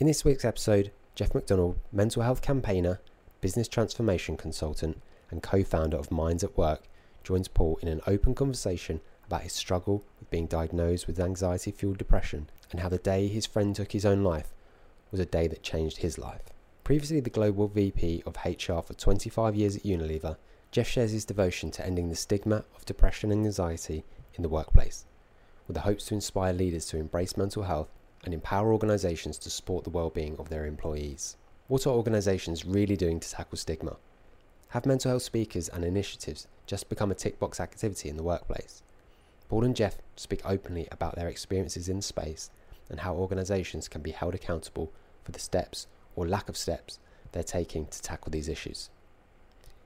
In this week's episode, Geoff McDonald, mental health campaigner, business transformation consultant, and co-founder of Minds at Work, joins Paul in an open conversation about his struggle with being diagnosed with anxiety-fueled depression and how the day his friend took his own life was a day that changed his life. Previously the global VP of HR for 25 years at Unilever, Geoff shares his devotion to ending the stigma of depression and anxiety in the workplace, with the hopes to inspire leaders to embrace mental health and empower organisations to support the well-being of their employees. What are organisations really doing to tackle stigma? Have mental health speakers and initiatives just become a tick box activity in the workplace? Paul and Geoff speak openly about their experiences in space and how organisations can be held accountable for the steps or lack of steps they're taking to tackle these issues.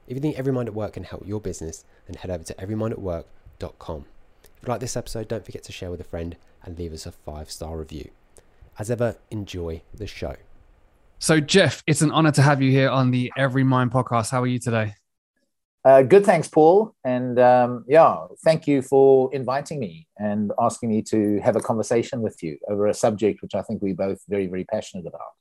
If you think Every Mind at Work can help your business, then head over to everymindatwork.com. If you like this episode, don't forget to share with a friend and leave us a 5-star review. As ever, enjoy the show. So Geoff, it's an honor to have you here on the Every Mind podcast. How are you today? Good, thanks, Paul. And thank you for inviting me and asking me to have a conversation with you over a subject which I think we're both very, very passionate about.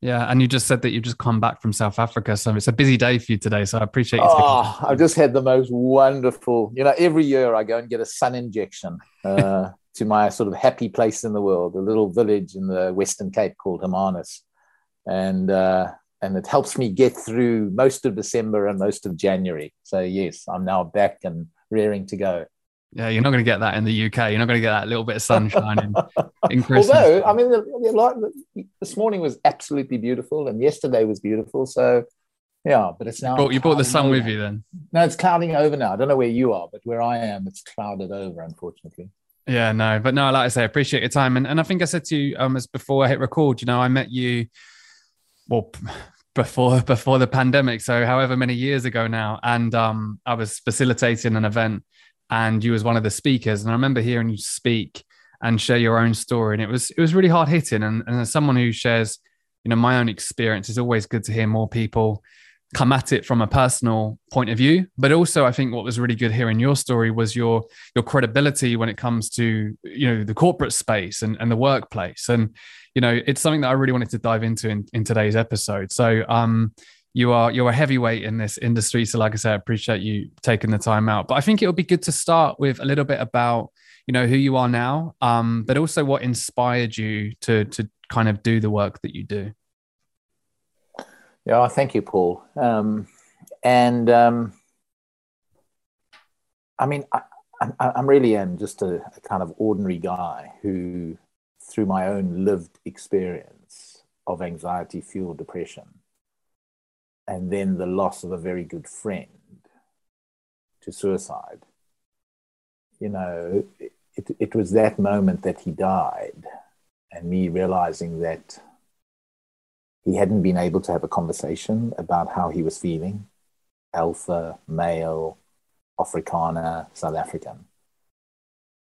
Yeah, and you just said that you've just come back from South Africa, so it's a busy day for you today, so I appreciate you. Oh, I've just had the most wonderful, every year I go and get a sun injection to my sort of happy place in the world, a little village in the Western Cape called Hermanus. And it helps me get through most of December and most of January. So yes, I'm now back and rearing to go. Yeah, you're not going to get that in the UK. You're not going to get that little bit of sunshine in Christmas. Although, I mean, this morning was absolutely beautiful and yesterday was beautiful. So, yeah, but it's now... You brought the sun with you then? No, it's clouding over now. I don't know where you are, but where I am, it's clouded over, unfortunately. Yeah, no. But no, like I say, I appreciate your time. And I think I said to you as before I hit record, I met you... Well, before the pandemic, so however many years ago now, and I was facilitating an event, and you was one of the speakers, and I remember hearing you speak and share your own story, and it was really hard hitting. And as someone who shares, my own experience, it's always good to hear more people come at it from a personal point of view. But also, I think what was really good hearing your story was your credibility when it comes to the corporate space and the workplace. And it's something that I really wanted to dive into in today's episode. So you're a heavyweight in this industry. So like I said, I appreciate you taking the time out. But I think it would be good to start with a little bit about who you are now, but also what inspired you to kind of do the work that you do. Yeah, thank you, Paul. I really am just a kind of ordinary guy who, through my own lived experience of anxiety-fueled depression, and then the loss of a very good friend to suicide, it was that moment that he died and me realizing that he hadn't been able to have a conversation about how he was feeling, alpha, male, Afrikaner, South African.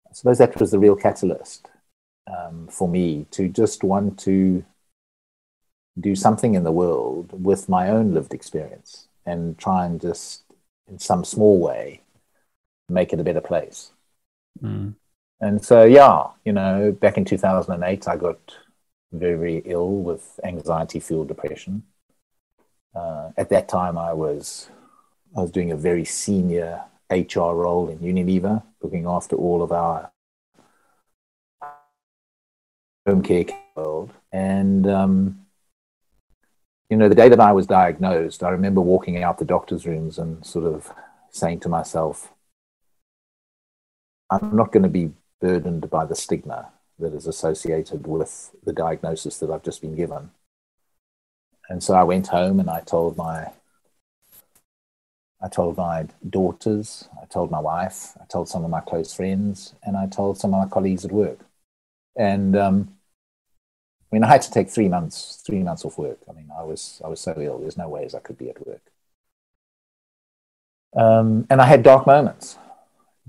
I suppose that was the real catalyst for me to just want to do something in the world with my own lived experience and try and just, in some small way, make it a better place. Mm. And so, back in 2008, I got very, very ill with anxiety-fueled depression. At that time, I was doing a very senior HR role in Unilever, looking after all of our home care world. And, the day that I was diagnosed, I remember walking out the doctor's rooms and sort of saying to myself, I'm not going to be burdened by the stigma that is associated with the diagnosis that I've just been given. And so I went home and I told my daughters, I told my wife, I told some of my close friends, and I told some of my colleagues at work. And I had to take three months off work. I was so ill. There's no ways I could be at work. And I had dark moments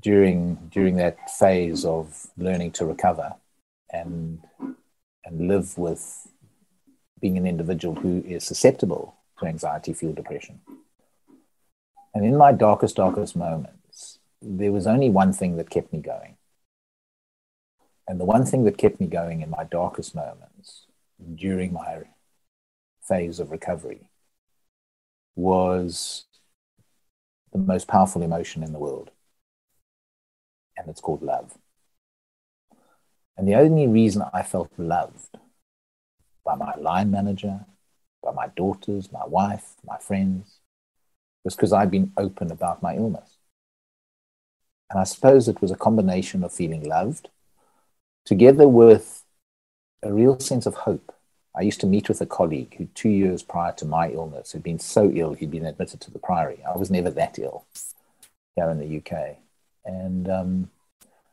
during that phase of learning to recover and live with being an individual who is susceptible to anxiety-fueled depression. And in my darkest moments, there was only one thing that kept me going. And the one thing that kept me going in my darkest moments during my phase of recovery was the most powerful emotion in the world. And it's called love. And the only reason I felt loved by my line manager, by my daughters, my wife, my friends, was because I'd been open about my illness. And I suppose it was a combination of feeling loved together with a real sense of hope. I used to meet with a colleague who 2 years prior to my illness had been so ill, he'd been admitted to the Priory. I was never that ill here in the UK. And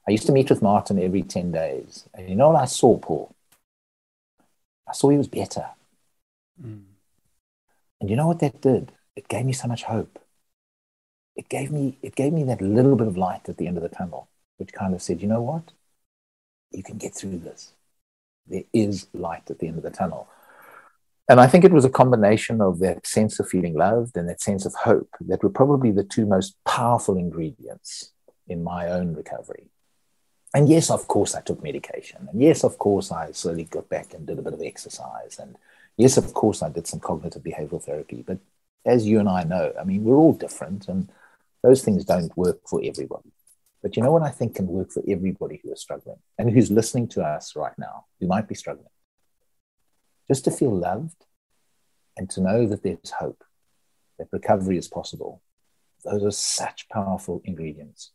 I used to meet with Martin every 10 days. And you know what I saw, Paul? I saw he was better. Mm. And you know what that did? It gave me so much hope. It gave me that little bit of light at the end of the tunnel, which kind of said, you know what? You can get through this. There is light at the end of the tunnel. And I think it was a combination of that sense of feeling loved and that sense of hope that were probably the two most powerful ingredients in my own recovery. And yes, of course, I took medication. And yes, of course, I slowly got back and did a bit of exercise. And yes, of course, I did some cognitive behavioral therapy. But as you and I know, I mean, we're all different and those things don't work for everybody. But you know what I think can work for everybody who is struggling and who's listening to us right now, who might be struggling? Just to feel loved and to know that there's hope, that recovery is possible. Those are such powerful ingredients.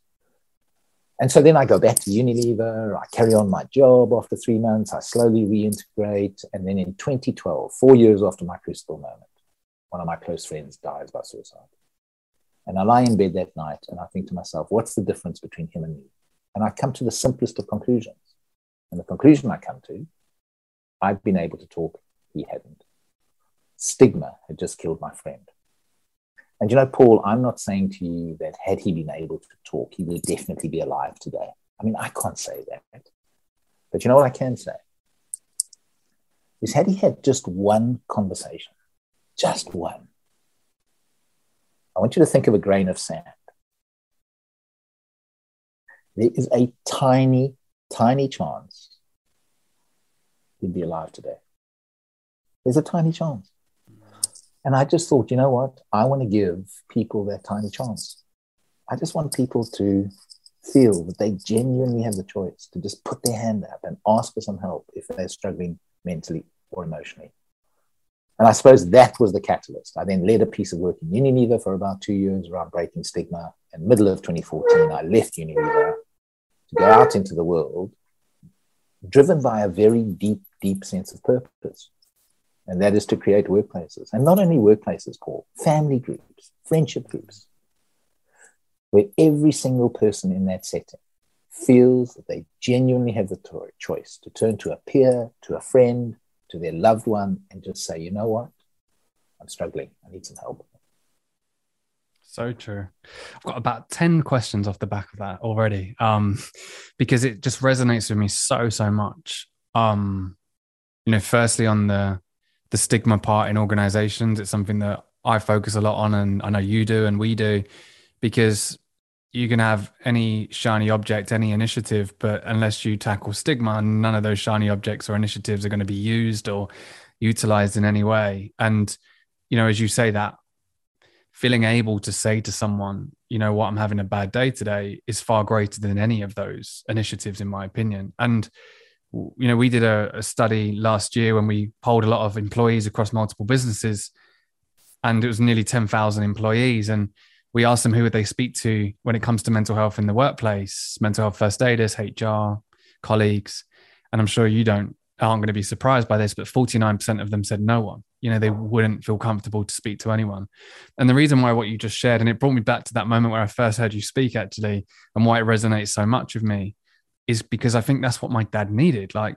And so then I go back to Unilever, I carry on my job after 3 months, I slowly reintegrate. And then in 2012, 4 years after my crucible moment, one of my close friends dies by suicide. And I lie in bed that night and I think to myself, what's the difference between him and me? And I come to the simplest of conclusions. And the conclusion I come to, I've been able to talk, he hadn't. Stigma had just killed my friend. And you know, Paul, I'm not saying to you that had he been able to talk, he would definitely be alive today. I mean, I can't say that. But you know what I can say? Is had he had just one conversation, just one. I want you to think of a grain of sand. There is a tiny, tiny chance he'd be alive today. There's a tiny chance. And I just thought, you know what? I want to give people that tiny chance. I just want people to feel that they genuinely have the choice to just put their hand up and ask for some help if they're struggling mentally or emotionally. And I suppose that was the catalyst. I then led a piece of work in Unilever for about 2 years around breaking stigma. And middle of 2014, I left Unilever to go out into the world, driven by a very deep, deep sense of purpose. And that is to create workplaces. And not only workplaces, Paul, family groups, friendship groups, where every single person in that setting feels that they genuinely have the choice to turn to a peer, to a friend, to their loved one, and just say, you know what? I'm struggling. I need some help. So true. I've got about 10 questions off the back of that already, because it just resonates with me so much. You know, firstly on the stigma part in organizations, it's something that I focus a lot on, and I know you do and we do, because you can have any shiny object, any initiative, but unless you tackle stigma, none of those shiny objects or initiatives are going to be used or utilized in any way. And, you know, as you say that, feeling able to say to someone, you know what, I'm having a bad day today is far greater than any of those initiatives, in my opinion. And, you know, we did a study last year when we polled a lot of employees across multiple businesses, and it was nearly 10,000 employees. And we asked them who would they speak to when it comes to mental health in the workplace, mental health first aiders, HR, colleagues. And I'm sure you aren't going to be surprised by this, but 49% of them said no one. You know, they wouldn't feel comfortable to speak to anyone. And the reason why what you just shared, and it brought me back to that moment where I first heard you speak actually, and why it resonates so much with me, is because I think that's what my dad needed. Like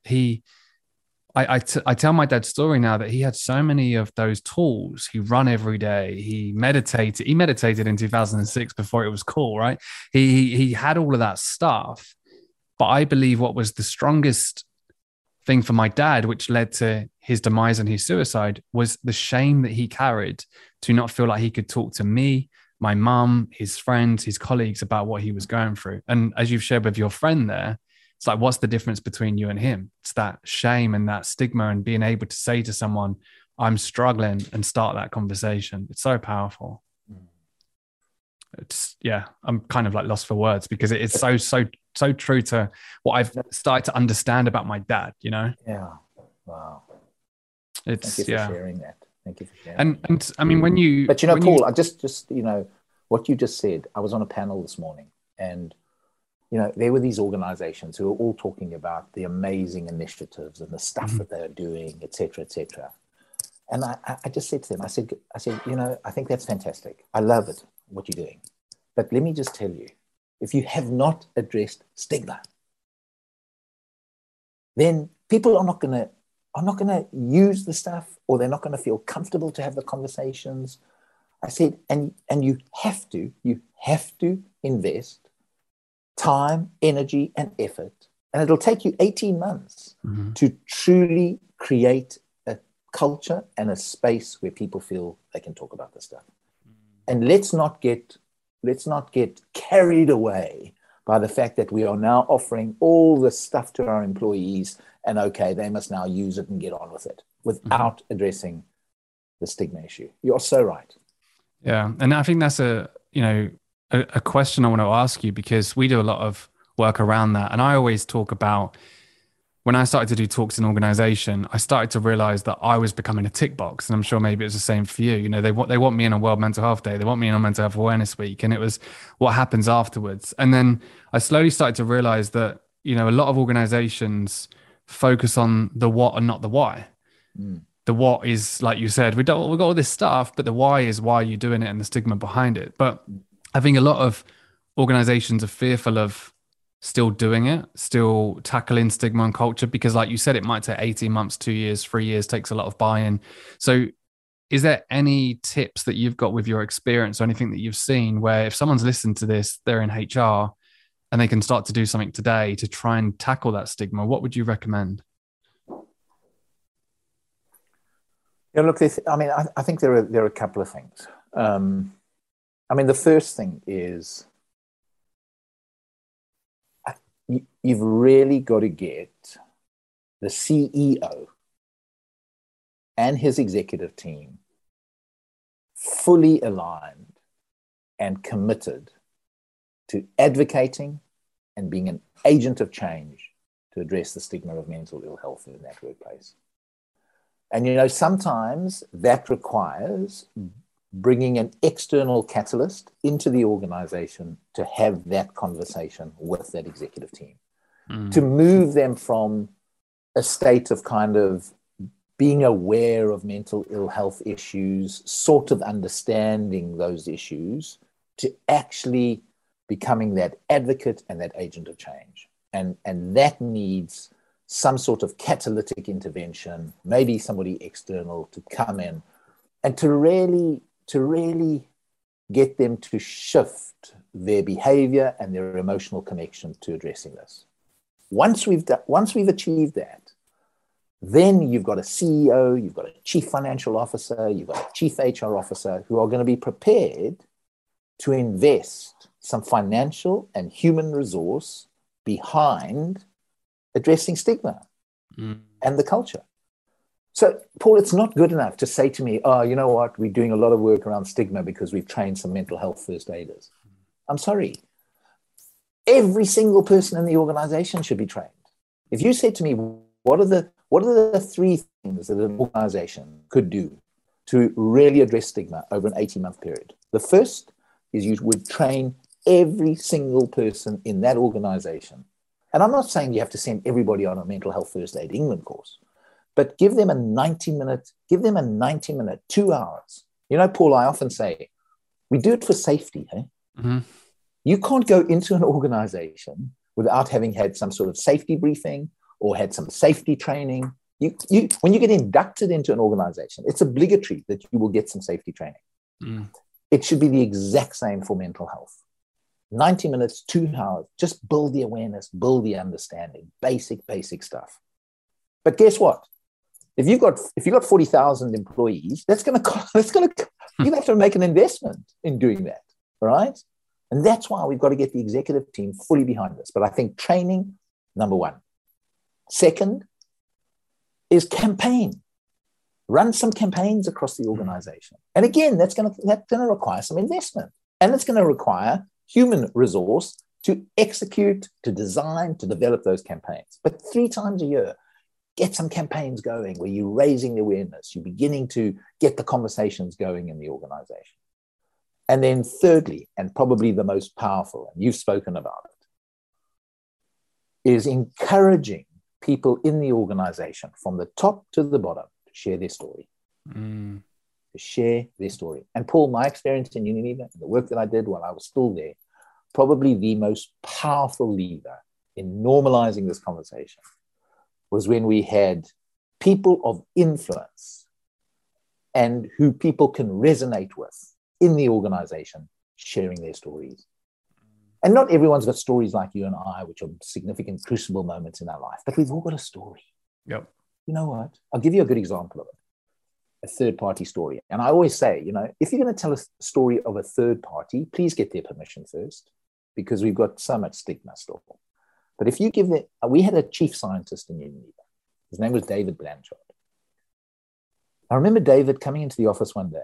I tell my dad's story now that he had so many of those tools. He ran every day. He meditated in 2006 before it was cool, right? He had all of that stuff. But I believe what was the strongest thing for my dad, which led to his demise and his suicide, was the shame that he carried to not feel like he could talk to me, my mum, his friends, his colleagues about what he was going through. And as you've shared with your friend there, It's like, what's the difference between you and him? It's that shame and that stigma and being able to say to someone, I'm struggling, and start that conversation. It's so powerful. It's, yeah, I'm kind of like lost for words because it is so true to what I've started to understand about my dad, you know? Yeah. Wow. It's, thank you for sharing that. Thank you for sharing that. And I mean, when you... But, you know, Paul, I just, you know, what you just said, I was on a panel this morning and, you know, there were these organizations who were all talking about the amazing initiatives and the stuff that they're doing, et cetera, et cetera. And I just said to them, I said, you know, I think that's fantastic. I love it, what you're doing. But let me just tell you, if you have not addressed stigma, then people are not going to use the stuff, or they're not going to feel comfortable to have the conversations. I said, and you have to invest time, energy, and effort. And it'll take you 18 months to truly create a culture and a space where people feel they can talk about this stuff. And let's not get carried away by the fact that we are now offering all this stuff to our employees and, okay, they must now use it and get on with it without addressing the stigma issue. You're so right. Yeah. And I think that's a question I want to ask you, because we do a lot of work around that. And I always talk about, when I started to do talks in organization, I started to realize that I was becoming a tick box. And I'm sure maybe it's the same for you. You know, they want me in on World Mental Health Day. They want me in on Mental Health Awareness Week. And it was what happens afterwards. And then I slowly started to realize that, you know, a lot of organizations focus on the what and not the why. Mm. The what is, like you said, we've got all this stuff, but the why is why you're doing it and the stigma behind it. But I think a lot of organizations are fearful of still doing it, still tackling stigma and culture, because like you said, it might take 18 months, 2 years, 3 years, takes a lot of buy-in. So is there any tips that you've got with your experience or anything that you've seen where if someone's listened to this, they're in HR and they can start to do something today to try and tackle that stigma? What would you recommend? Yeah, look, I think there are a couple of things. I mean, the first thing is, you've really got to get the CEO and his executive team fully aligned and committed to advocating and being an agent of change to address the stigma of mental ill health in that workplace. And, you know, sometimes that requires bringing an external catalyst into the organization to have that conversation with that executive team, to move them from a state of kind of being aware of mental ill health issues, sort of understanding those issues, to actually becoming that advocate and that agent of change. And that needs some sort of catalytic intervention, maybe somebody external to come in and to really get them to shift their behavior and their emotional connection to addressing this. Once we've achieved that, then you've got a CEO, you've got a chief financial officer, you've got a chief HR officer who are going to be prepared to invest some financial and human resource behind addressing stigma and the culture. So, Paul, it's not good enough to say to me, oh, you know what, we're doing a lot of work around stigma because we've trained some mental health first aiders. I'm sorry. Every single person in the organization should be trained. If you said to me, what are the three things that an organization could do to really address stigma over an 18-month period? The first is you would train every single person in that organization. And I'm not saying you have to send everybody on a Mental Health First Aid England course. But give them a 90 minute, 2 hours. You know, Paul, I often say, we do it for safety. Eh? Mm-hmm. You can't go into an organization without having had some sort of safety briefing or had some safety training. You when you get inducted into an organization, it's obligatory that you will get some safety training. Mm. It should be the exact same for mental health. 90 minutes, 2 hours, just build the awareness, build the understanding, basic stuff. But guess what? If you've got 40,000 employees, that's going to you have to make an investment in doing that, all right? And that's why we've got to get the executive team fully behind this. But I think training number one. Second is campaign. Run some campaigns across the organization. And again, that's going to require some investment. And it's going to require human resource to execute, to design, to develop those campaigns. But 3 times a year, get some campaigns going where you're raising the awareness, you're beginning to get the conversations going in the organization. And then thirdly, and probably the most powerful, and you've spoken about it, is encouraging people in the organization from the top to the bottom to share their story. To share their story. And Paul, my experience in Unilever, and the work that I did while I was still there, probably the most powerful lever in normalizing this conversation was when we had people of influence and who people can resonate with in the organization sharing their stories. And not everyone's got stories like you and I, which are significant crucible moments in our life, but we've all got a story. Yep. You know what? I'll give you a good example of it, a third-party story. And I always say, you know, if you're going to tell a story of a third party, please get their permission first, because we've got so much stigma still. But if you give it, we had a chief scientist in Unilever. His name was David Blanchard. I remember David coming into the office one day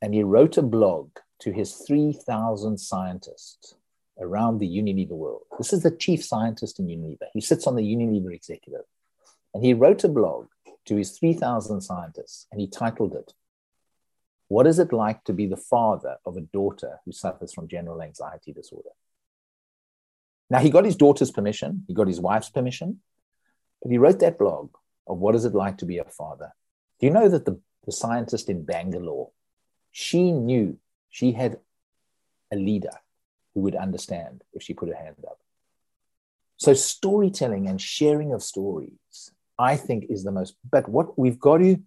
and he wrote a blog to his 3,000 scientists around the Unilever world. This is the chief scientist in Unilever. He sits on the Unilever executive. And he wrote a blog to his 3,000 scientists and he titled it, "What is it like to be the father of a daughter who suffers from general anxiety disorder?" Now, he got his daughter's permission. He got his wife's permission. But he wrote that blog of what is it like to be a father. Do you know that the scientist in Bangalore, she knew she had a leader who would understand if she put her hand up? So storytelling and sharing of stories, I think, is the most. But what we've got to, you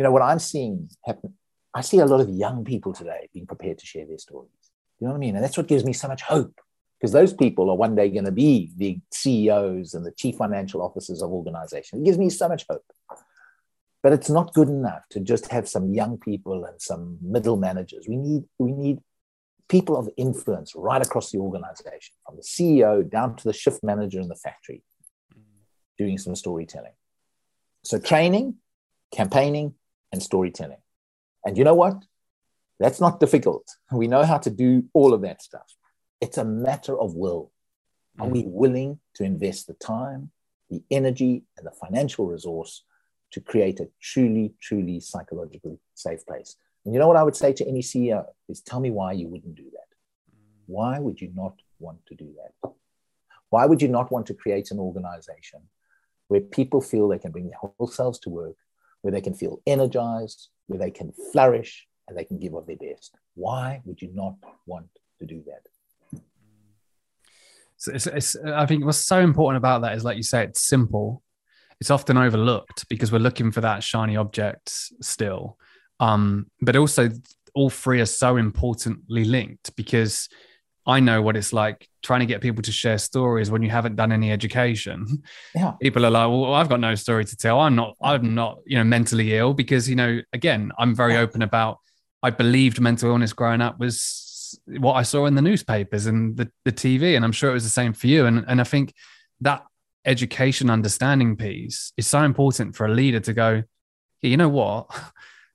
know, what I'm seeing happen, I see a lot of young people today being prepared to share their stories. You know what I mean? And that's what gives me so much hope. Because those people are one day going to be the CEOs and the chief financial officers of organizations. It gives me so much hope. But it's not good enough to just have some young people and some middle managers. We need people of influence right across the organization, from the CEO down to the shift manager in the factory, doing some storytelling. So training, campaigning, and storytelling. And you know what? That's not difficult. We know how to do all of that stuff. It's a matter of will. Are we willing to invest the time, the energy, and the financial resource to create a truly, truly psychologically safe place? And you know what I would say to any CEO is, tell me why you wouldn't do that. Why would you not want to do that? Why would you not want to create an organization where people feel they can bring their whole selves to work, where they can feel energized, where they can flourish, and they can give of their best? Why would you not want to do that? So I think what's so important about that is, like you say, it's simple. It's often overlooked because we're looking for that shiny object still. But also all three are so importantly linked, because I know what it's like trying to get people to share stories when you haven't done any education. Yeah. People are like, well, I've got no story to tell. I'm not, you know, mentally ill, because, you know, again, I'm very open about, I believed mental illness growing up was what I saw in the newspapers and the TV. And I'm sure it was the same for you. And I think that education understanding piece is so important for a leader to go, yeah, you know what,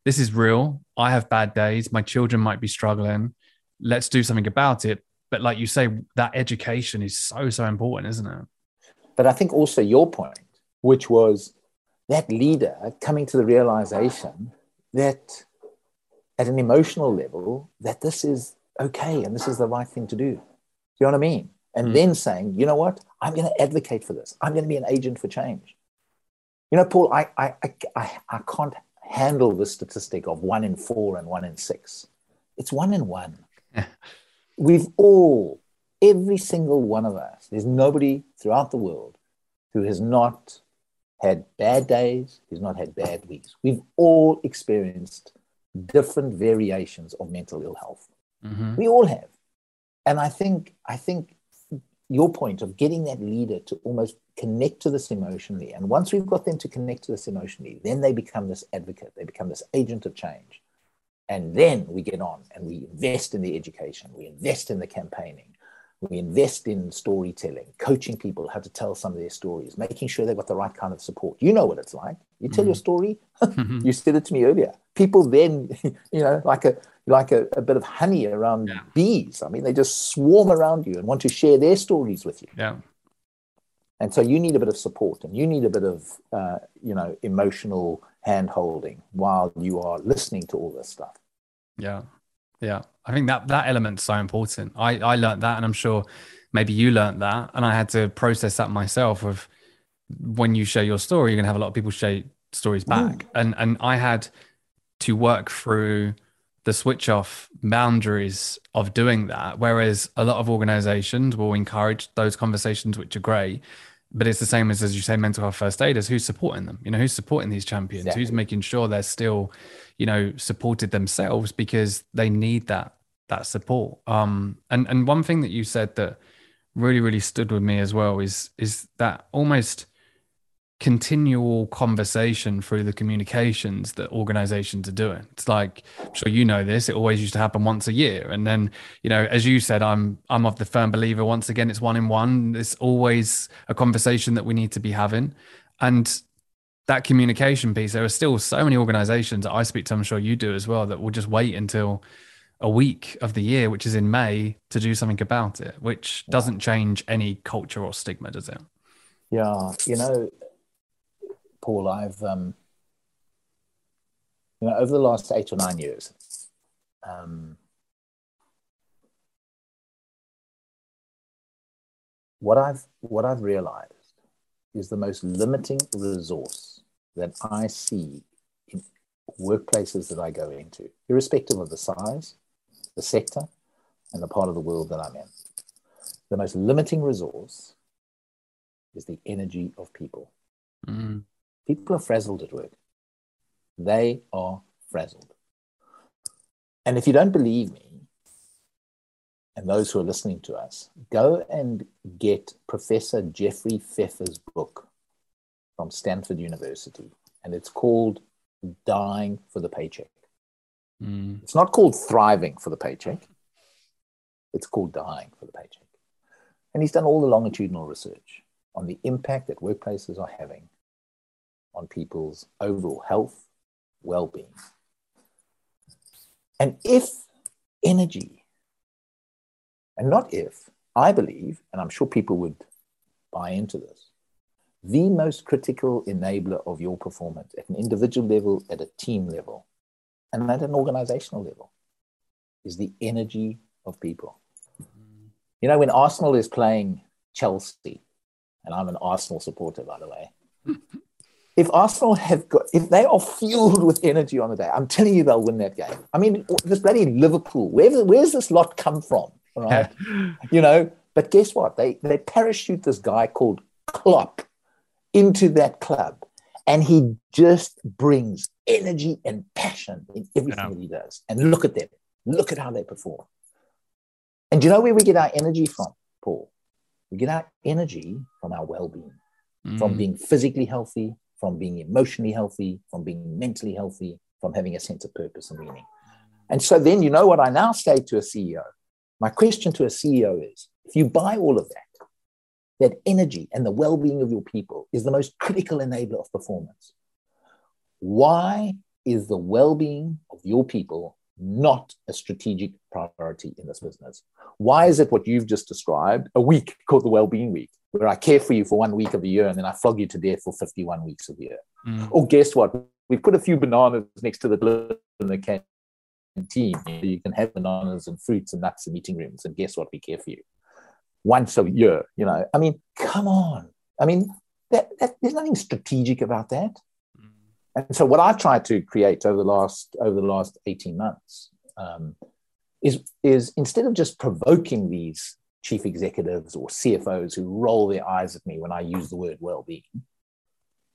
this is real. I have bad days. My children might be struggling. Let's do something about it. But like you say, that education is so, so important, isn't it? But I think also your point, which was that leader coming to the realization that at an emotional level, that this is okay, and this is the right thing to do. Do you know what I mean? And then saying, you know what? I'm going to advocate for this. I'm going to be an agent for change. You know, Paul, I can't handle the statistic of 1 in 4 and 1 in 6. It's 1 in 1. We've all, every single one of us, there's nobody throughout the world who has not had bad days, who's not had bad weeks. We've all experienced different variations of mental ill health. We all have. And I think your point of getting that leader to almost connect to this emotionally, and once we've got them to connect to this emotionally, then they become this advocate, they become this agent of change. And then we get on and we invest in the education, we invest in the campaigning, We invest in storytelling, coaching people how to tell some of their stories, making sure they've got the right kind of support. You know what it's like. You tell your story. You said it to me earlier. People then, you know, like a bit of honey around bees. I mean, they just swarm around you and want to share their stories with you. Yeah. And so you need a bit of support, and you need a bit of, emotional hand-holding while you are listening to all this stuff. Yeah. Yeah. I think that element's so important. I learned that, and I'm sure maybe you learned that, and I had to process that myself of when you share your story, you're going to have a lot of people share stories back. Mm. And I had to work through the switch off boundaries of doing that. Whereas a lot of organizations will encourage those conversations, which are great, but it's the same as you say, mental health first aiders, who's supporting them, who's supporting these champions, exactly. Who's making sure they're still, supported themselves, because they need that support. And one thing that you said that really, really stood with me as well is that almost continual conversation through the communications that organizations are doing. It's like, I'm sure you know this, it always used to happen once a year. And then, as you said, I'm of the firm believer, once again, it's 1 in 1. It's always a conversation that we need to be having. And that communication piece, there are still so many organizations that I speak to, I'm sure you do as well, that will just wait until a week of the year, which is in May, to do something about it, which doesn't change any culture or stigma, does it? Yeah. Paul, I've, over the last 8 or 9 years, what I've realized is the most limiting resource that I see in workplaces that I go into, irrespective of the size, the sector, and the part of the world that I'm in. The most limiting resource is the energy of people. Mm. People are frazzled at work. They are frazzled. And if you don't believe me, and those who are listening to us, go and get Professor Jeffrey Pfeffer's book from Stanford University. And it's called Dying for the Paycheck. Mm. It's not called Thriving for the Paycheck. It's called Dying for the Paycheck. And he's done all the longitudinal research on the impact that workplaces are having on people's overall health, well-being. And I believe, and I'm sure people would buy into this, the most critical enabler of your performance at an individual level, at a team level, and at an organizational level, is the energy of people. When Arsenal is playing Chelsea, and I'm an Arsenal supporter, by the way, if Arsenal if they are fueled with energy on the day, I'm telling you, they'll win that game. I mean, this bloody Liverpool, where's this lot come from? Right? But guess what? They parachute this guy called Klopp into that club, and he just brings energy and passion in everything that he does. And look at them. Look at how they perform. And do you know where we get our energy from, Paul? We get our energy from our well-being, from being physically healthy, from being emotionally healthy, from being mentally healthy, from having a sense of purpose and meaning. And so then, you know what I now say to a CEO? My question to a CEO is, if you buy all of that energy and the well-being of your people is the most critical enabler of performance, why is the well-being of your people not a strategic priority in this business? Why is it what you've just described, a week called the Wellbeing Week, where I care for you for 1 week of the year and then I flog you to death for 51 weeks of the year? Mm. Or guess what? We've put a few bananas next to the lid in the canteen. You can have bananas and fruits and nuts in meeting rooms, and guess what? We care for you once a year. I mean, come on. I mean, that there's nothing strategic about that. And so what I've tried to create over the last 18 months is instead of just provoking these chief executives or CFOs who roll their eyes at me when I use the word well-being,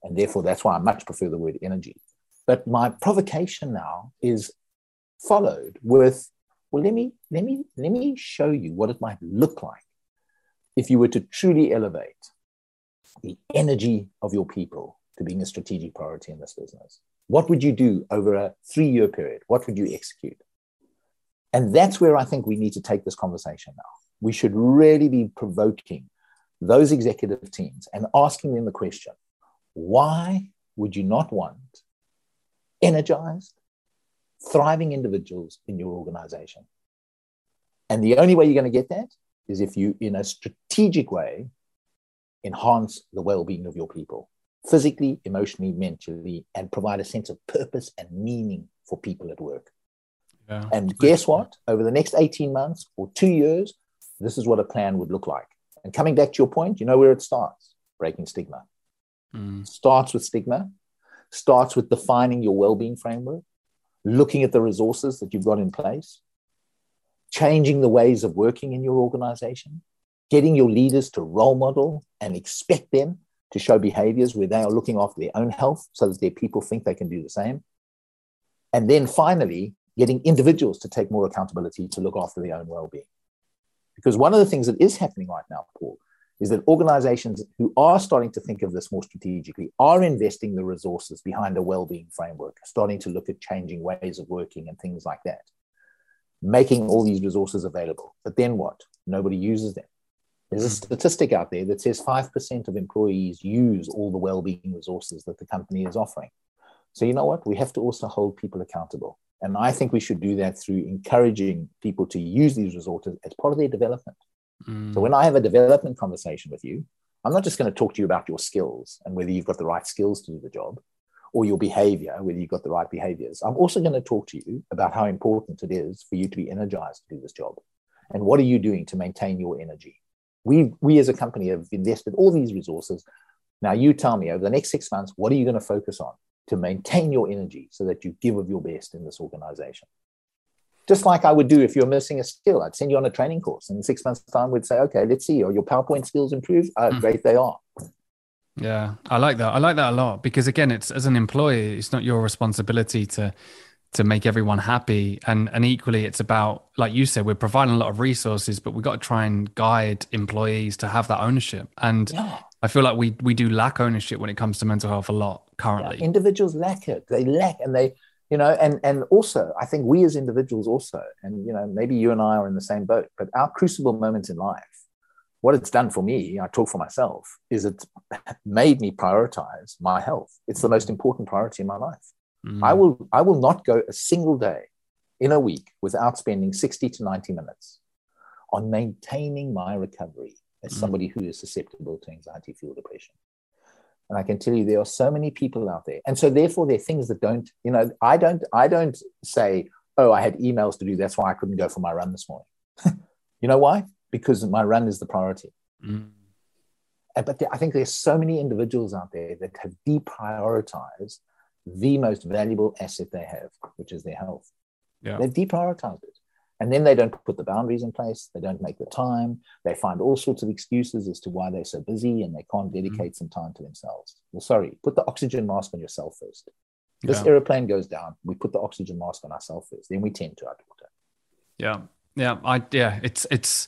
and therefore that's why I much prefer the word energy. But my provocation now is followed with, well, let me show you what it might look like if you were to truly elevate the energy of your people to being a strategic priority in this business. What would you do over a 3-year period? What would you execute? And that's where I think we need to take this conversation now. we should really be provoking those executive teams and asking them the question, why would you not want energized, thriving individuals in your organization? And the only way you're going to get that is if you, in a strategic way, enhance the well-being of your people, physically, emotionally, mentally, and provide a sense of purpose and meaning for people at work. Yeah. And guess what? Over the next 18 months or 2 years, this is what a plan would look like. And coming back to your point, you know where it starts, breaking stigma. Starts with stigma, starts with defining your well-being framework, looking at the resources that you've got in place, changing the ways of working in your organization, getting your leaders to role model and expect them to show behaviors where they are looking after their own health so that their people think they can do the same. And then finally, getting individuals to take more accountability to look after their own well-being. Because one of the things that is happening right now, Paul, is that organizations who are starting to think of this more strategically are investing the resources behind a well-being framework, starting to look at changing ways of working and things like that, making all these resources available. But then what? Nobody uses them. There's a statistic out there that says 5% of employees use all the well-being resources that the company is offering. So you know what? We have to also hold people accountable. And I think we should do that through encouraging people to use these resources as part of their development. So when I have a development conversation with you, I'm not just going to talk to you about your skills and whether you've got the right skills to do the job or your behavior, whether you've got the right behaviors. I'm also going to talk to you about how important it is for you to be energized to do this job. And what are you doing to maintain your energy? We as a company have invested all these resources. Now you tell me, over the next 6 months, what are you going to focus on to maintain your energy so that you give of your best in this organization? Just like I would do if you're missing a skill, I'd send you on a training course. And in 6 months' time, we'd say, okay, let's see, are your PowerPoint skills improved? Great, they are. Yeah, I like that. I like that a lot because, again, it's as an employee, it's not your responsibility to make everyone happy. And equally, it's about, like you said, we're providing a lot of resources, but we've got to try and guide employees to have that ownership. And yeah. I feel like we do lack ownership when it comes to mental health a lot currently. Yeah, individuals lack it. They lack, and they, you know, and also I think we as individuals also, and, you know, maybe you and I are in the same boat, but our crucible moments in life, what it's done for me, I talk for myself, is it's made me prioritize my health. It's the most important priority in my life. I will not go a single day in a week without spending 60 to 90 minutes on maintaining my recovery as somebody who is susceptible to anxiety, fueled depression. And I can tell you, there are so many people out there. And so therefore, there are things that don't, you know, I don't say, oh, I had emails to do. That's why I couldn't go for my run this morning. You know why? Because my run is the priority. But I think there's so many individuals out there that have deprioritized the most valuable asset they have, which is their health. Yeah. They've deprioritized it. And then they don't put the boundaries in place. They don't make the time. They find all sorts of excuses as to why they're so busy and they can't dedicate some time to themselves. Well, sorry, put the oxygen mask on yourself first. This airplane goes down. We put the oxygen mask on ourselves first. Then we tend to our daughter. Yeah. It's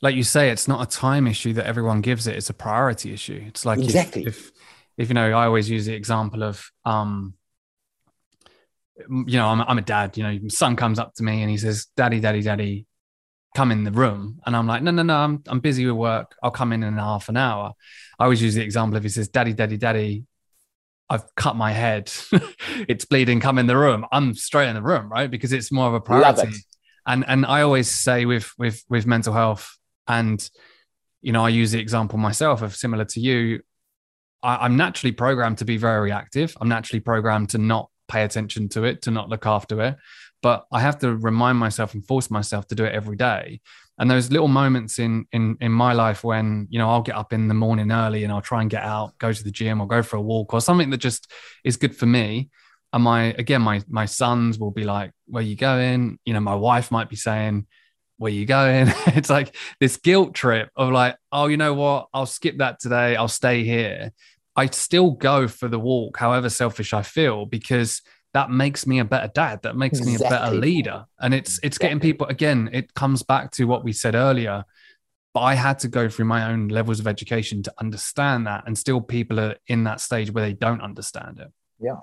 like you say, it's not a time issue that everyone gives it. It's a priority issue. It's like exactly. If you know, I always use the example of, you know, I'm a dad, you know, son comes up to me and he says, daddy, come in the room. And I'm like, no, I'm busy with work. I'll come in half an hour. I always use the example of, he says, daddy, I've cut my head. It's bleeding. Come in the room. I'm straight in the room, right? Because it's more of a priority. And I always say with mental health, and, you know, I use the example myself of similar to you. I'm naturally programmed to be very reactive. I'm naturally programmed to not pay attention to it, to not look after it. But I have to remind myself and force myself to do it every day. And those little moments in my life when, you know, I'll get up in the morning early and I'll try and get out, go to the gym or go for a walk or something that just is good for me. And my sons will be like, where are you going? You know, my wife might be saying, where are you going? It's like this guilt trip of like, oh, you know what? I'll skip that today. I'll stay here. I still go for the walk, however selfish I feel, because that makes me a better dad. That makes me a better leader. And it's getting people, again, it comes back to what we said earlier, but I had to go through my own levels of education to understand that. And still people are in that stage where they don't understand it. Yeah.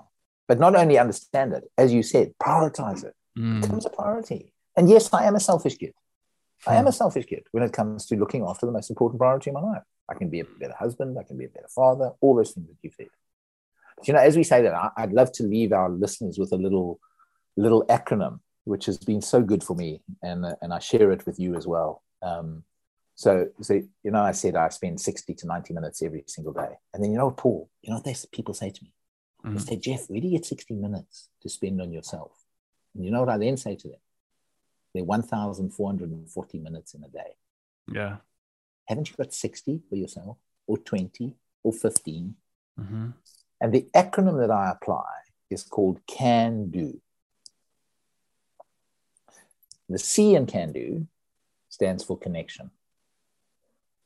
But not only understand it, as you said, prioritize it. It becomes a priority. And yes, I am a selfish kid. I am a selfish kid when it comes to looking after the most important priority in my life. I can be a better husband. I can be a better father. All those things that you said. But, you know, as we say that, I'd love to leave our listeners with a little acronym, which has been so good for me, and I share it with you as well. So you know, I said I spend 60 to 90 minutes every single day. And then, you know, Paul, you know what these people say to me? They say, Geoff, where do you get 60 minutes to spend on yourself? And you know what I then say to them? They're 1,440 minutes in a day. Yeah. Haven't you got 60 for yourself, or 20, or 15? Mm-hmm. And the acronym that I apply is called CanDo. The C in CanDo stands for connection.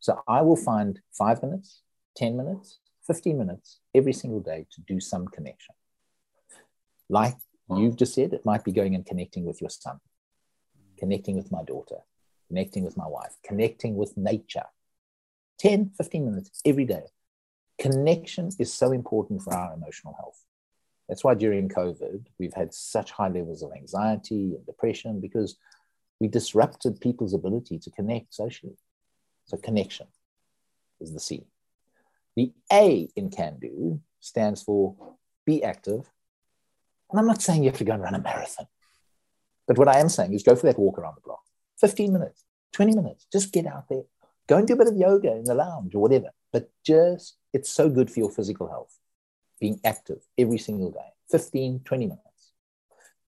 So I will find 5 minutes, 10 minutes, 15 minutes every single day to do some connection. Like you've just said, it might be going and connecting with your son, connecting with my daughter, connecting with my wife, connecting with nature. 10, 15 minutes every day. Connection is so important for our emotional health. That's why during COVID, we've had such high levels of anxiety and depression, because we disrupted people's ability to connect socially. So connection is the C. The A in CanDo stands for be active. And I'm not saying you have to go and run a marathon. But what I am saying is go for that walk around the block. 15 minutes, 20 minutes, just get out there. Go and do a bit of yoga in the lounge or whatever. But just, it's so good for your physical health, being active every single day, 15, 20 minutes.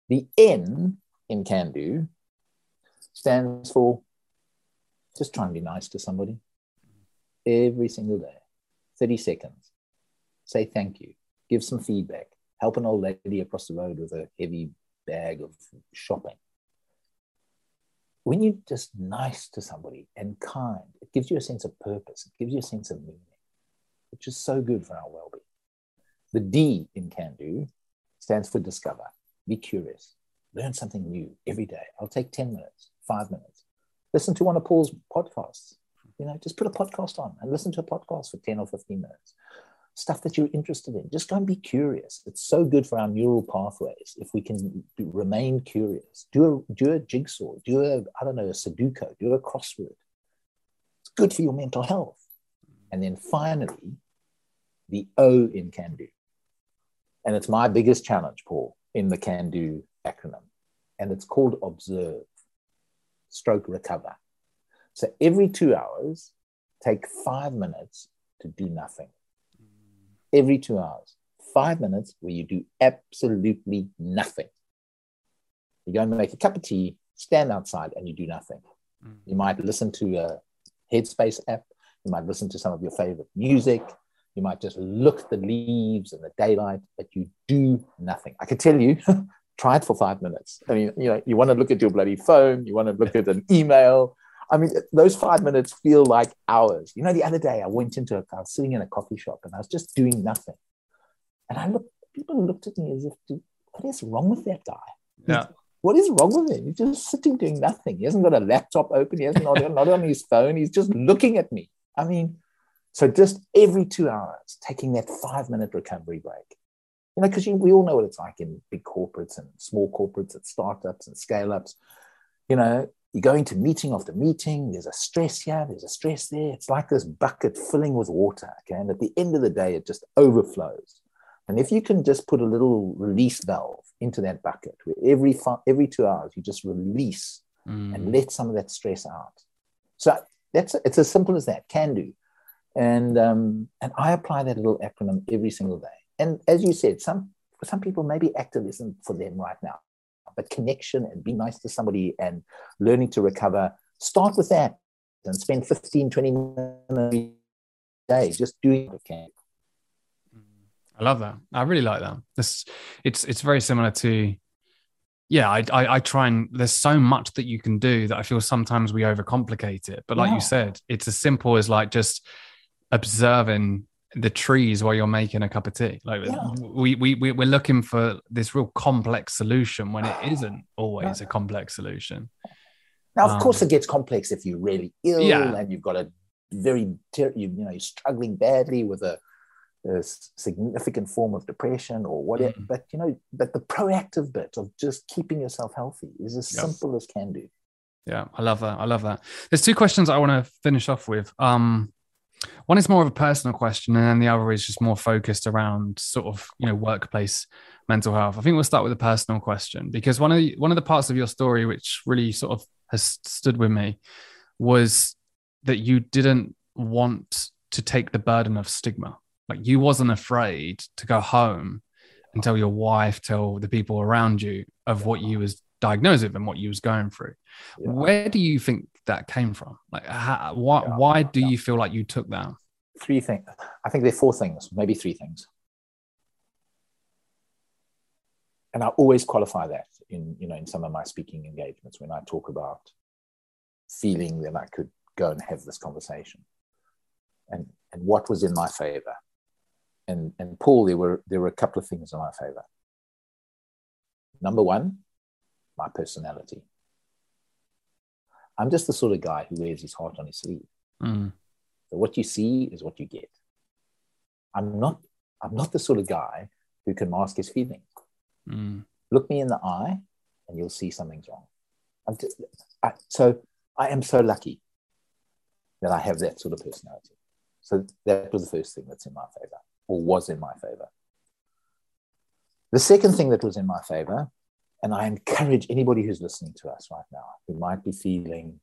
The N in CanDo stands for just try and be nice to somebody every single day. 30 seconds. Say thank you. Give some feedback. Help an old lady across the road with a heavy bag of shopping. When you're just nice to somebody and kind, it gives you a sense of purpose. It gives you a sense of meaning, which is so good for our well-being. The D in CanDo stands for discover. Be curious. Learn something new every day. I'll take 10 minutes, 5 minutes. Listen to one of Paul's podcasts. You know, just put a podcast on and listen to a podcast for 10 or 15 minutes. Stuff that you're interested in. Just go and be curious. It's so good for our neural pathways if we can remain curious. Do a jigsaw. Do a Sudoku. Do a crossword. It's good for your mental health. And then finally, the O in CanDo. And it's my biggest challenge, Paul, in the CanDo acronym. And it's called observe. / recover. So every 2 hours, take 5 minutes to do nothing. Every 2 hours, 5 minutes where you do absolutely nothing. You go and make a cup of tea, stand outside, and you do nothing. You might listen to a Headspace app. You might listen to some of your favorite music. You might just look at the leaves and the daylight, but you do nothing. I could tell you, try it for 5 minutes. I mean, you know, you want to look at your bloody phone. You want to look at an email. I mean, those 5 minutes feel like hours. You know, the other day I was sitting in a coffee shop and I was just doing nothing. And people looked at me as if, what is wrong with that guy? Yeah. What is wrong with him? He's just sitting doing nothing. He hasn't got a laptop open. He hasn't not on his phone. He's just looking at me. I mean, so just every 2 hours, taking that 5 minute recovery break. You know, because we all know what it's like in big corporates and small corporates and startups and scale-ups. You know, you go into meeting after meeting. There's a stress here. There's a stress there. It's like this bucket filling with water, okay? And at the end of the day, it just overflows. And if you can just put a little release valve into that bucket, where every 2 hours, you just release and let some of that stress out. So it's as simple as that, CanDo. And I apply that little acronym every single day. And as you said, for some people, maybe active isn't for them right now. But connection and be nice to somebody and learning to recover, start with that and spend 15, 20 minutes a day just doing what you can. I love that. I really like that. It's very similar to, yeah, I try, and there's so much that you can do that I feel sometimes we overcomplicate it. But like you said, it's as simple as like just observing the trees while you're making a cup of tea. Like we're looking for this real complex solution when it isn't always a complex solution. Now, of course, it gets complex if you're really ill and you've got a you're struggling badly with a significant form of depression or whatever. But you know, but the proactive bit of just keeping yourself healthy is as simple as CanDo. Yeah, I love that. I love that. There's two questions I want to finish off with. One is more of a personal question, and then the other is just more focused around sort of, you know, workplace mental health. I think we'll start with a personal question, because one of the parts of your story which really sort of has stood with me was that you didn't want to take the burden of stigma. Like, you wasn't afraid to go home and tell your wife, tell the people around you of what you was diagnosed with and what you was going through. Yeah. Where do you think that came from? Like, why do you feel like you took that? Three things. I think they're four things, maybe three things. And I always qualify that in, you know, in some of my speaking engagements when I talk about feeling that I could go and have this conversation, and what was in my favor. And Paul, there were a couple of things in my favor. Number one, my personality. I'm just the sort of guy who wears his heart on his sleeve. Mm. So what you see is what you get. I'm not the sort of guy who can mask his feelings. Mm. Look me in the eye and you'll see something's wrong. I am so lucky that I have that sort of personality. So that was the first thing that's in my favor, or was in my favor. The second thing that was in my favor, and I encourage anybody who's listening to us right now, who might be feeling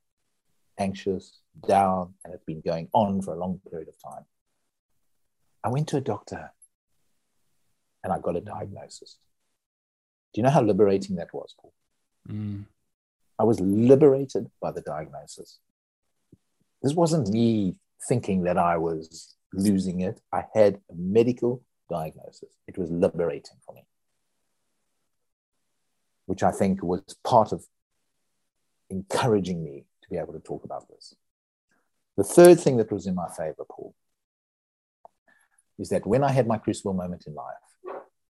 anxious, down, and it's been going on for a long period of time. I went to a doctor and I got a diagnosis. Do you know how liberating that was, Paul? Mm. I was liberated by the diagnosis. This wasn't me thinking that I was losing it. I had a medical diagnosis. It was liberating for me, which I think was part of encouraging me to be able to talk about this. The third thing that was in my favor, Paul, is that when I had my crucible moment in life,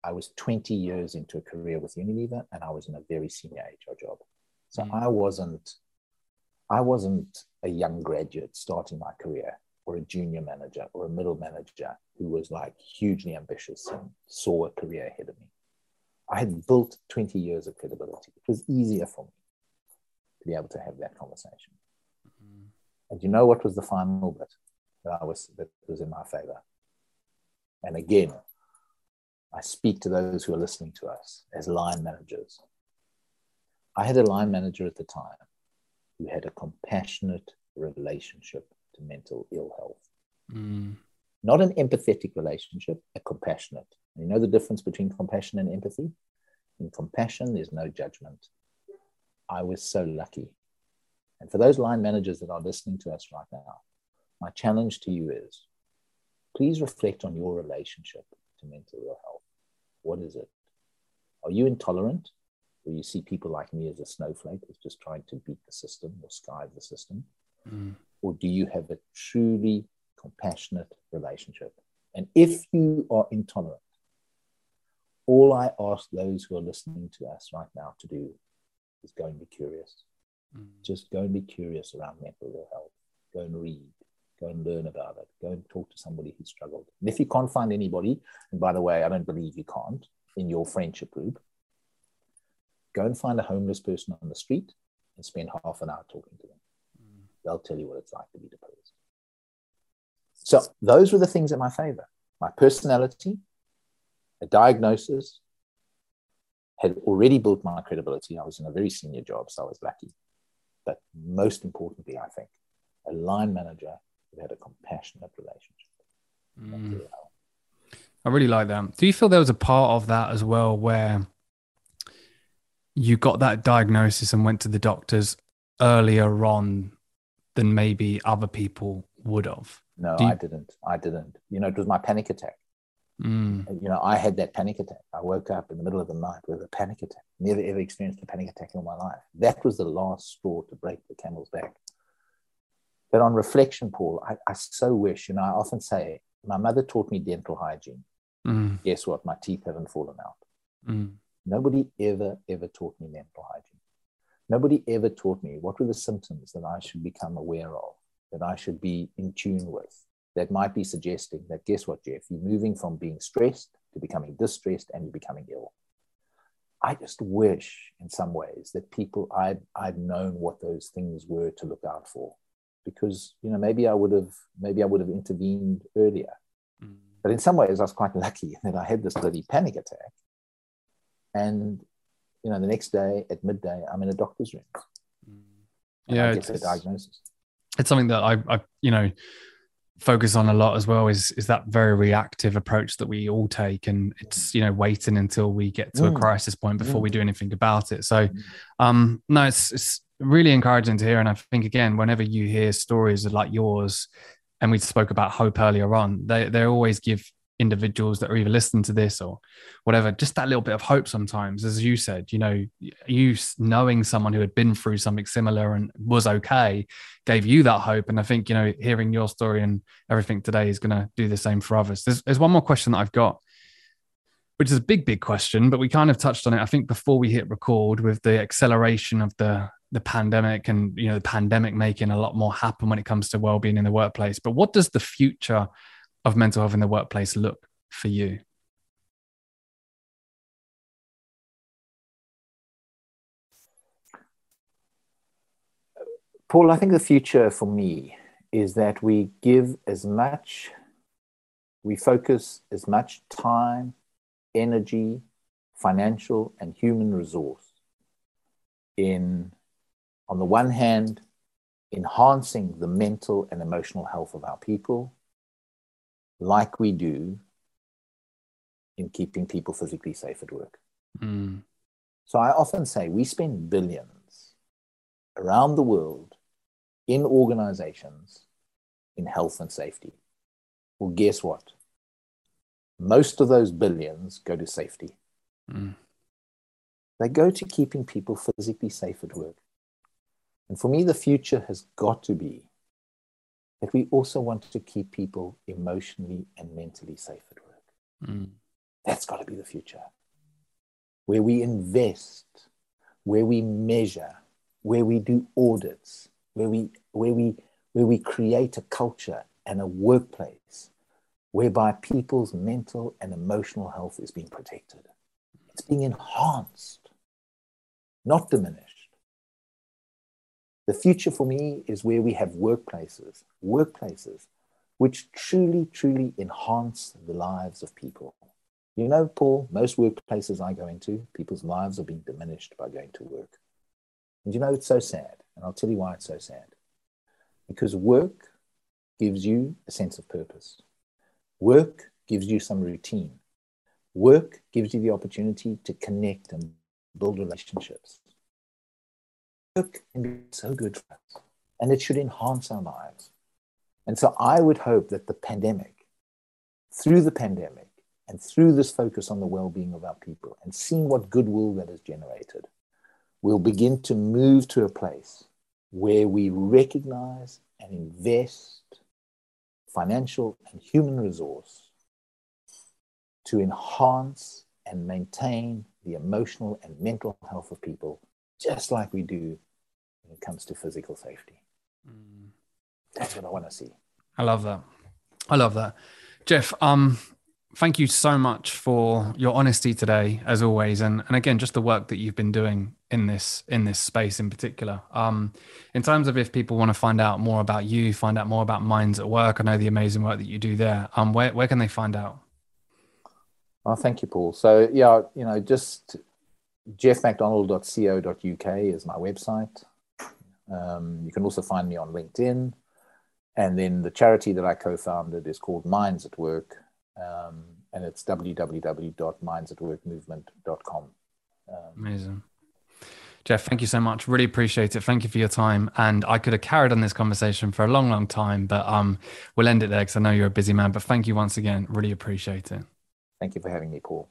I was 20 years into a career with Unilever, and I was in a very senior HR job. So I wasn't a young graduate starting my career, or a junior manager or a middle manager who was like hugely ambitious and saw a career ahead of me. I had built 20 years of credibility. It was easier for me to be able to have that conversation. Mm-hmm. And you know what was the final bit that was in my favor? And again, I speak to those who are listening to us as line managers. I had a line manager at the time who had a compassionate relationship to mental ill health. Mm. Not an empathetic relationship, a compassionate. You know the difference between compassion and empathy? In compassion, there's no judgment. I was so lucky. And for those line managers that are listening to us right now, my challenge to you is, please reflect on your relationship to mental ill health. What is it? Are you intolerant? Or you see people like me as a snowflake who's just trying to beat the system or skive the system? Mm. Or do you have a truly compassionate relationship? And if you are intolerant, all I ask those who are listening to us right now to do is go and be curious. Mm. Just go and be curious around mental ill health. Go and read. Go and learn about it. Go and talk to somebody who struggled. And if you can't find anybody, and by the way, I don't believe you can't, in your friendship group, go and find a homeless person on the street and spend half an hour talking to them. Mm. They'll tell you what it's like to be depressed. So those were the things in my favor. My personality, a diagnosis, had already built my credibility. I was in a very senior job, so I was lucky. But most importantly, I think, a line manager who had a compassionate relationship. Mm. I really like that. Do you feel there was a part of that as well where you got that diagnosis and went to the doctors earlier on than maybe other people would have? No, I didn't. You know, it was my panic attack. Mm. You know, I had that panic attack. I woke up in the middle of the night with a panic attack. Never ever experienced a panic attack in my life. That was the last straw to break the camel's back. But on reflection, Paul, I so wish, you know, I often say, my mother taught me dental hygiene. Mm. Guess what? My teeth haven't fallen out. Mm. Nobody ever taught me mental hygiene. Nobody ever taught me what were the symptoms that I should become aware of, that I should be in tune with, that might be suggesting that, guess what, Geoff, you're moving from being stressed to becoming distressed and you're becoming ill. I just wish in some ways that people, I'd known what those things were to look out for, because, you know, maybe I would have intervened earlier. Mm. But in some ways I was quite lucky that I had this bloody panic attack. And, you know, the next day at midday, I'm in a doctor's room. Yeah. I get a diagnosis. It's something that I focus on a lot as well, is that very reactive approach that we all take, and it's, you know, waiting until we get to a crisis point before we do anything about it. So no, it's really encouraging to hear. And I think, again, whenever you hear stories like yours, and we spoke about hope earlier on, they always give individuals that are either listening to this or whatever just that little bit of hope sometimes. As you said, you know, you knowing someone who had been through something similar and was okay gave you that hope. And I think, you know, hearing your story and everything today is going to do the same for others. There's one more question that I've got, which is a big question, but we kind of touched on it, I think, before we hit record, with the acceleration of the pandemic, and, you know, the pandemic making a lot more happen when it comes to well-being in the workplace. But what does the future of mental health in the workplace look for you? Paul, I think the future for me is that we focus as much time, energy, financial and human resource in, on the one hand, enhancing the mental and emotional health of our people, like we do in keeping people physically safe at work. Mm. So I often say we spend billions around the world in organizations in health and safety. Well, guess what? Most of those billions go to safety. Mm. They go to keeping people physically safe at work. And for me, the future has got to be that we also want to keep people emotionally and mentally safe at work. Mm. That's got to be the future. Where we invest, where we measure, where we do audits, where we create a culture and a workplace whereby people's mental and emotional health is being protected. It's being enhanced, not diminished. The future for me is where we have workplaces which truly, truly enhance the lives of people. You know, Paul, most workplaces I go into, people's lives are being diminished by going to work. And you know, it's so sad. And I'll tell you why it's so sad. Because work gives you a sense of purpose. Work gives you some routine. Work gives you the opportunity to connect and build relationships. Work can be so good for us, and it should enhance our lives. And so I would hope that through the pandemic, and through this focus on the well-being of our people, and seeing what goodwill that has generated, we'll begin to move to a place where we recognize and invest financial and human resource to enhance and maintain the emotional and mental health of people, just like we do when it comes to physical safety. Mm. That's what I want to see. I love that. Geoff, thank you so much for your honesty today, as always. And again, just the work that you've been doing in this space in particular. In terms of if people want to find out more about you, find out more about Minds at Work, I know the amazing work that you do there. Where can they find out? Oh, thank you, Paul. So yeah, you know, just geoffmcdonald.co.uk is my website. You can also find me on LinkedIn. And then the charity that I co-founded is called Minds at Work. And it's www.mindsatworkmovement.com. Amazing. Geoff, thank you so much. Really appreciate it. Thank you for your time. And I could have carried on this conversation for a long, long time, but we'll end it there because I know you're a busy man. But thank you once again. Really appreciate it. Thank you for having me, Paul.